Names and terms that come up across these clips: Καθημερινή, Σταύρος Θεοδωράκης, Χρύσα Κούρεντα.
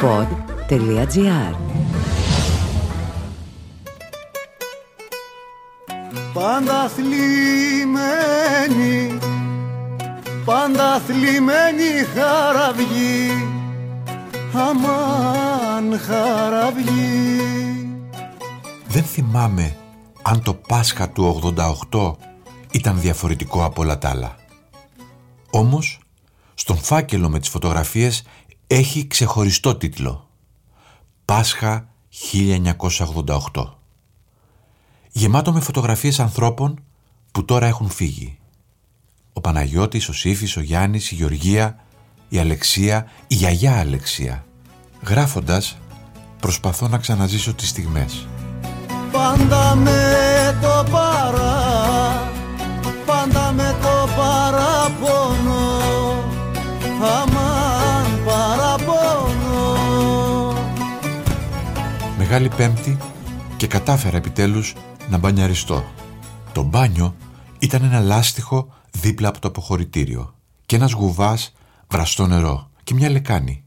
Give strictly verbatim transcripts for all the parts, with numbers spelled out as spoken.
pod τελεία gr. Πάντα θλιμμένη, πάντα θλιμμένη χαραυγή, αμάν χαραυγή. Δεν θυμάμαι αν το Πάσχα του ογδόντα οκτώ ήταν διαφορετικό από όλα τα άλλα. Όμως, στον φάκελο με τις φωτογραφίες έχει ξεχωριστό τίτλο. Πάσχα χίλια εννιακόσια ογδόντα οκτώ. Γεμάτο με φωτογραφίες ανθρώπων που τώρα έχουν φύγει. Ο Παναγιώτης, ο Σύφης, ο Γιάννης, η Γεωργία, η Αλεξία, η γιαγιά Αλεξία. Γράφοντας, προσπαθώ να ξαναζήσω τις στιγμές. Πάντα με το παρά, πάντα με το παραπονώ, αμάν παραπονώ. Μεγάλη Πέμπτη και κατάφερα επιτέλους να μπανιαριστώ. Το μπάνιο ήταν ένα λάστιχο δίπλα από το αποχωρητήριο και ένας γουβάς βραστό νερό και μια λεκάνη.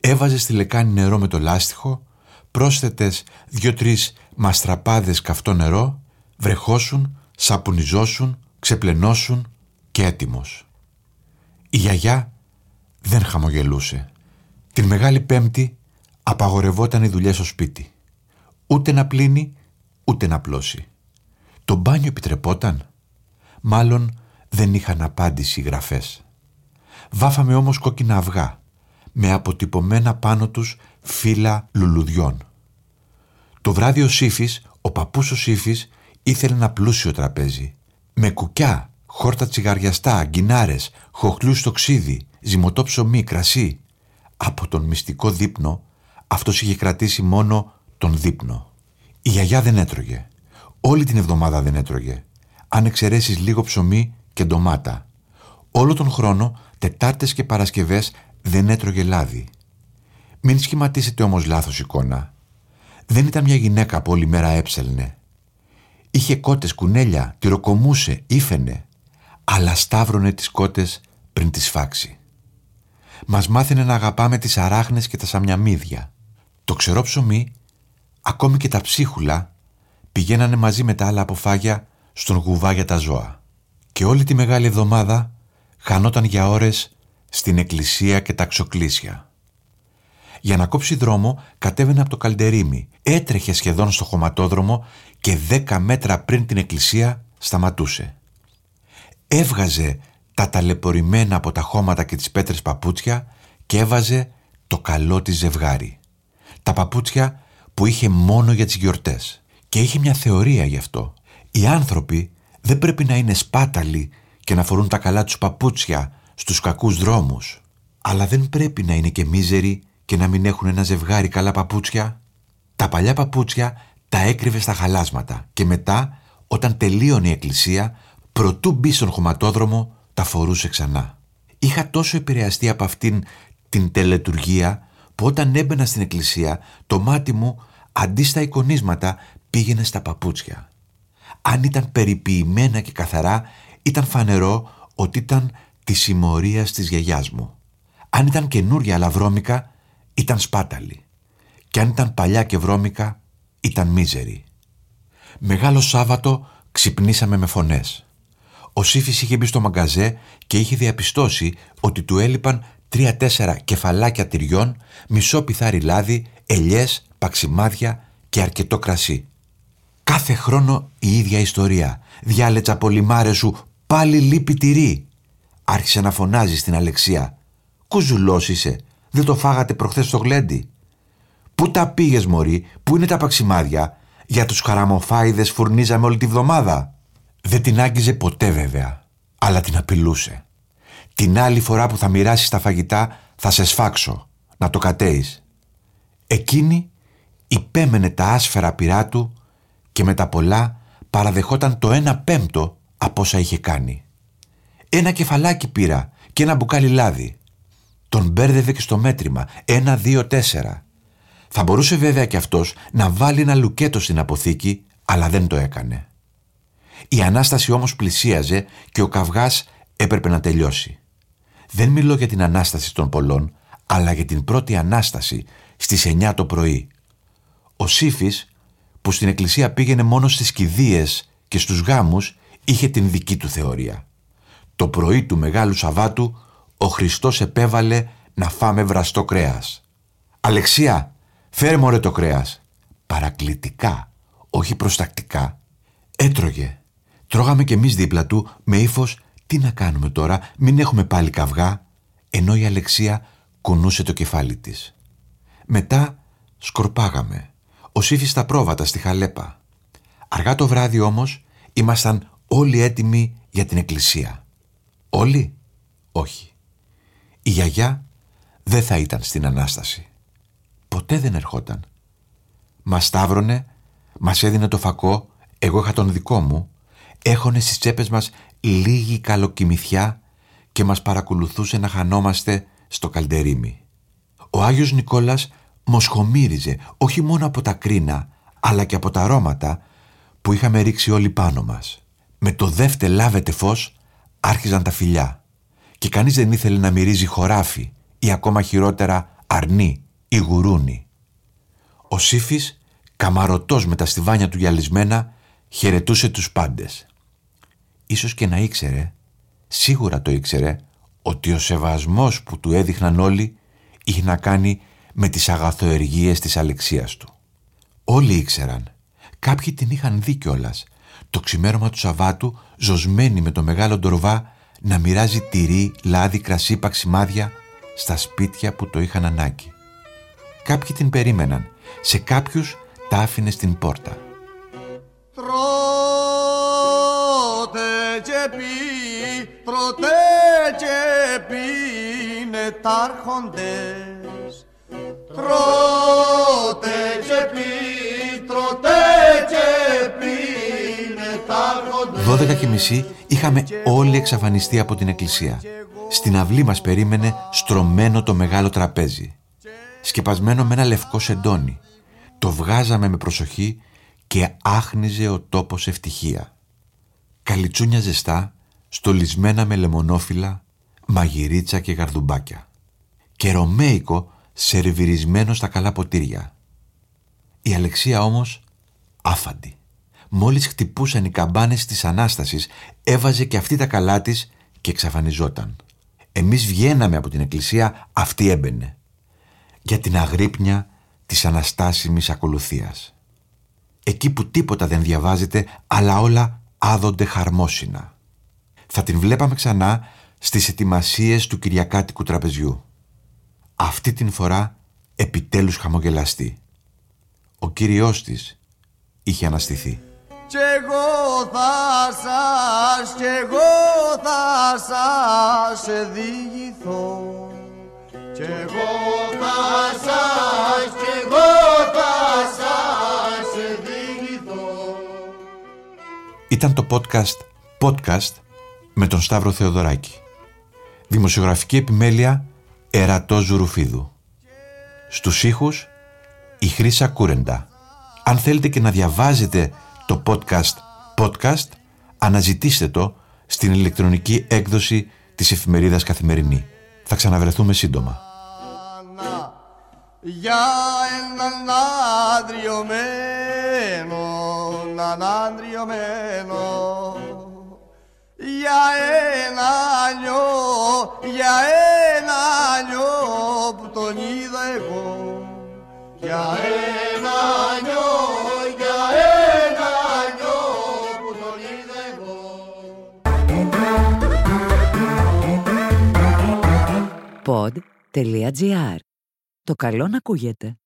Έβαζε στη λεκάνη νερό με το λάστιχο, πρόσθετες δύο-τρεις μαστραπάδες καυτό νερό, βρεχόσουν, σαπουνιζόσουν, ξεπλενώσουν και έτοιμος. Η γιαγιά δεν χαμογελούσε. Την Μεγάλη Πέμπτη απαγορευόταν οι δουλειές στο σπίτι. Ούτε να πλύνει, ούτε να πλώσει. Το μπάνιο επιτρεπόταν. Μάλλον δεν είχαν απάντηση οι γραφές. Βάφαμε όμως κόκκινα αυγά, με αποτυπωμένα πάνω τους φύλλα λουλουδιών. Το βράδυ ο Σύφης, ο παππούς ο Σύφης, ήθελε ένα πλούσιο τραπέζι. Με κουκιά, χόρτα τσιγαριαστά, αγκινάρες, χοχλιούς στο ξύδι, ζυμωτό ψωμί, κρασί. Από τον μυστικό δείπνο, αυτός είχε κρατήσει μόνο τον δείπνο. Η γιαγιά δεν έτρωγε. Όλη την εβδομάδα δεν έτρωγε. Αν εξαιρέσεις λίγο ψωμί και ντομάτα. Όλο τον χρόνο, Τετάρτες και Παρασκευές, δεν έτρωγε λάδι. Μην σχηματίσετε όμως λάθος εικόνα. Δεν ήταν μια γυναίκα που όλη μέρα έψελνε. Είχε κότες, κουνέλια, τυροκομούσε, ήφαινε, αλλά σταύρωνε τις κότες πριν τις φάξει. Μας μάθαινε να αγαπάμε τις αράχνες και τα σαμιαμίδια. Το ξερό ψωμί, ακόμη και τα ψίχουλα, πηγαίνανε μαζί με τα άλλα αποφάγια στον γουβά για τα ζώα. Και όλη τη Μεγάλη Εβδομάδα χανόταν για ώρες στην εκκλησία και τα ξοκλήσια. Για να κόψει δρόμο κατέβαινε από το Καλντερίμι, έτρεχε σχεδόν στο χωματόδρομο και δέκα μέτρα πριν την εκκλησία σταματούσε. Έβγαζε τα ταλαιπωρημένα από τα χώματα και τις πέτρες παπούτσια και έβαζε το καλό της ζευγάρι. Τα παπούτσια που είχε μόνο για τις γιορτές. Και είχε μια θεωρία γι' αυτό. Οι άνθρωποι δεν πρέπει να είναι σπάταλοι και να φορούν τα καλά τους παπούτσια στους κακούς δρόμους. Αλλά δεν πρέπει να είναι και μίζεροι και να μην έχουν ένα ζευγάρι καλά παπούτσια. Τα παλιά παπούτσια τα έκρυβε στα χαλάσματα και μετά, όταν τελείωνε η εκκλησία, προτού μπει στον χωματόδρομο, τα φορούσε ξανά. Είχα τόσο επηρεαστεί από αυτήν την τελετουργία που όταν έμπαινα στην εκκλησία, το μάτι μου αντί στα εικονίσματα πήγαινε στα παπούτσια. Αν ήταν περιποιημένα και καθαρά, ήταν φανερό ότι ήταν της συμμορίας της γιαγιάς μου. Αν ήταν καινούρια αλλά βρώμικα, ήταν σπάταλη. Και αν ήταν παλιά και βρώμικα, ήταν μίζερη. Μεγάλο Σάββατο ξυπνήσαμε με φωνές. Ο Σύφης είχε μπει στο μαγκαζέ και είχε διαπιστώσει ότι του έλειπαν τρία-τέσσερα κεφαλάκια τυριών, μισό πιθάρι λάδι, ελιές, παξιμάδια και αρκετό κρασί. Κάθε χρόνο η ίδια ιστορία. «Διάλετσα πολυμάρε σου, πάλι λείπει τυρί», άρχισε να φωνάζει στην Αλεξία. «Κουζουλός είσαι, δεν το φάγατε προχθές στο γλέντι? Πού τα πήγες μωρή, πού είναι τα παξιμάδια? Για τους χαραμοφάιδες φουρνίζαμε όλη τη βδομάδα». Δεν την άγγιζε ποτέ βέβαια, αλλά την απειλούσε. «Την άλλη φορά που θα μοιράσεις τα φαγητά θα σε σφάξω, να το κατέεις». Εκείνη υπέμενε τα άσφαιρα πυρά του και με τα πολλά παραδεχόταν το ένα πέμπτο από όσα είχε κάνει. «Ένα κεφαλάκι πήρα και ένα μπουκάλι λάδι». Τον μπέρδευε και στο μέτρημα. Ένα, δύο, τέσσερα. Θα μπορούσε βέβαια και αυτός να βάλει ένα λουκέτο στην αποθήκη, αλλά δεν το έκανε. Η Ανάσταση όμως πλησίαζε και ο καυγάς έπρεπε να τελειώσει. Δεν μιλώ για την Ανάσταση των πολλών, αλλά για την πρώτη Ανάσταση στις εννιά το πρωί. Ο Σύφης, που στην εκκλησία πήγαινε μόνο στις κηδείες και στους γάμους, είχε την δική του θεωρία. Το πρωί του Μεγάλου Σαββάτου ο Χριστός επέβαλε να φάμε βραστό κρέας. «Αλεξία, φέρε μωρέ το κρέας». Παρακλητικά, όχι προστακτικά. Έτρωγε. Τρώγαμε κι εμείς δίπλα του με ύφος «Τι να κάνουμε τώρα, μην έχουμε πάλι καυγά», ενώ η Αλεξία κουνούσε το κεφάλι της. Μετά σκορπάγαμε. Ο Σύφης στα πρόβατα στη Χαλέπα. Αργά το βράδυ όμως ήμασταν όλοι έτοιμοι για την εκκλησία. Όλοι? Όχι. Η γιαγιά δεν θα ήταν στην Ανάσταση. Ποτέ δεν ερχόταν. Μας σταύρωνε, μας έδινε το φακό, εγώ είχα τον δικό μου, έχωνε στις τσέπες μας λίγη καλοκοιμηθιά και μας παρακολουθούσε να χανόμαστε στο Καλντερίμι. Ο Άγιος Νικόλας μοσχομύριζε όχι μόνο από τα κρίνα, αλλά και από τα αρώματα που είχαμε ρίξει όλοι πάνω μας. Με το δεύτε λάβετε φως άρχιζαν τα φιλιά και κανείς δεν ήθελε να μυρίζει χωράφι ή ακόμα χειρότερα αρνί ή γουρούνι. Ο Σύφης, καμαρωτός με τα στιβάνια του γυαλισμένα, χαιρετούσε τους πάντες. Ίσως και να ήξερε, σίγουρα το ήξερε, ότι ο σεβασμός που του έδειχναν όλοι είχε να κάνει με τις αγαθοεργίες της Αλεξίας του. Όλοι ήξεραν. Κάποιοι την είχαν δει κιόλας. Το ξημέρωμα του Σαββάτου, ζωσμένη με το μεγάλο ντορβά, να μοιράζει τυρί, λάδι, κρασί, παξιμάδια στα σπίτια που το είχαν ανάγκη. Κάποιοι την περίμεναν. Σε κάποιους τα άφηνε στην πόρτα. Τρώτε και πει, τρώτε και πίνε τάρχοντες. Τρώτε και πει, τρώτε και πίνε τάρχοντες. Δώδεκα και μισή είχαμε όλοι εξαφανιστεί από την εκκλησία. Στην αυλή μας περίμενε στρωμένο το μεγάλο τραπέζι, σκεπασμένο με ένα λευκό σεντόνι. Το βγάζαμε με προσοχή και άχνιζε ο τόπος ευτυχία. Καλιτσούνια ζεστά, στολισμένα με λεμονόφυλλα, μαγειρίτσα και γαρδουμπάκια. Και ρωμαϊκό σερβιρισμένο στα καλά ποτήρια. Η Αλεξία όμως άφαντη. Μόλις χτυπούσαν οι καμπάνες της Ανάστασης, έβαζε και αυτή τα καλά της και εξαφανιζόταν. Εμείς βγαίναμε από την εκκλησία, αυτή έμπαινε. Για την αγρύπνια της αναστάσιμης ακολουθίας. Εκεί που τίποτα δεν διαβάζεται, αλλά όλα άδονται χαρμόσυνα. Θα την βλέπαμε ξανά στις ετοιμασίες του Κυριακάτικου τραπεζιού. Αυτή την φορά επιτέλους χαμογελαστή. Ο κύριος της είχε αναστηθεί. Κι εγώ θα σας, κι εγώ θα σας διηγηθώ. Κι εγώ θα σας, κι εγώ θα σας διηγηθώ. Ήταν το podcast podcast με τον Σταύρο Θεοδωράκη. Δημοσιογραφική επιμέλεια Ερατώ Ζουρουφίδου. Στους ήχους η Χρύσα Κούρεντα. Αν θέλετε και να διαβάζετε το podcast podcast, αναζητήστε το στην ηλεκτρονική έκδοση της εφημερίδας Καθημερινή. Θα ξαναβρεθούμε σύντομα. Για έναν ανδριωμένο, έναν ανδριωμένο, για ένα αλλιώ, για ένα αλλιώ που τον είδα εγώ, για ένα αλλιώ, για ένα αλλιώ που τον είδα εγώ. pod τελεία gr. Το καλό να ακούγεται.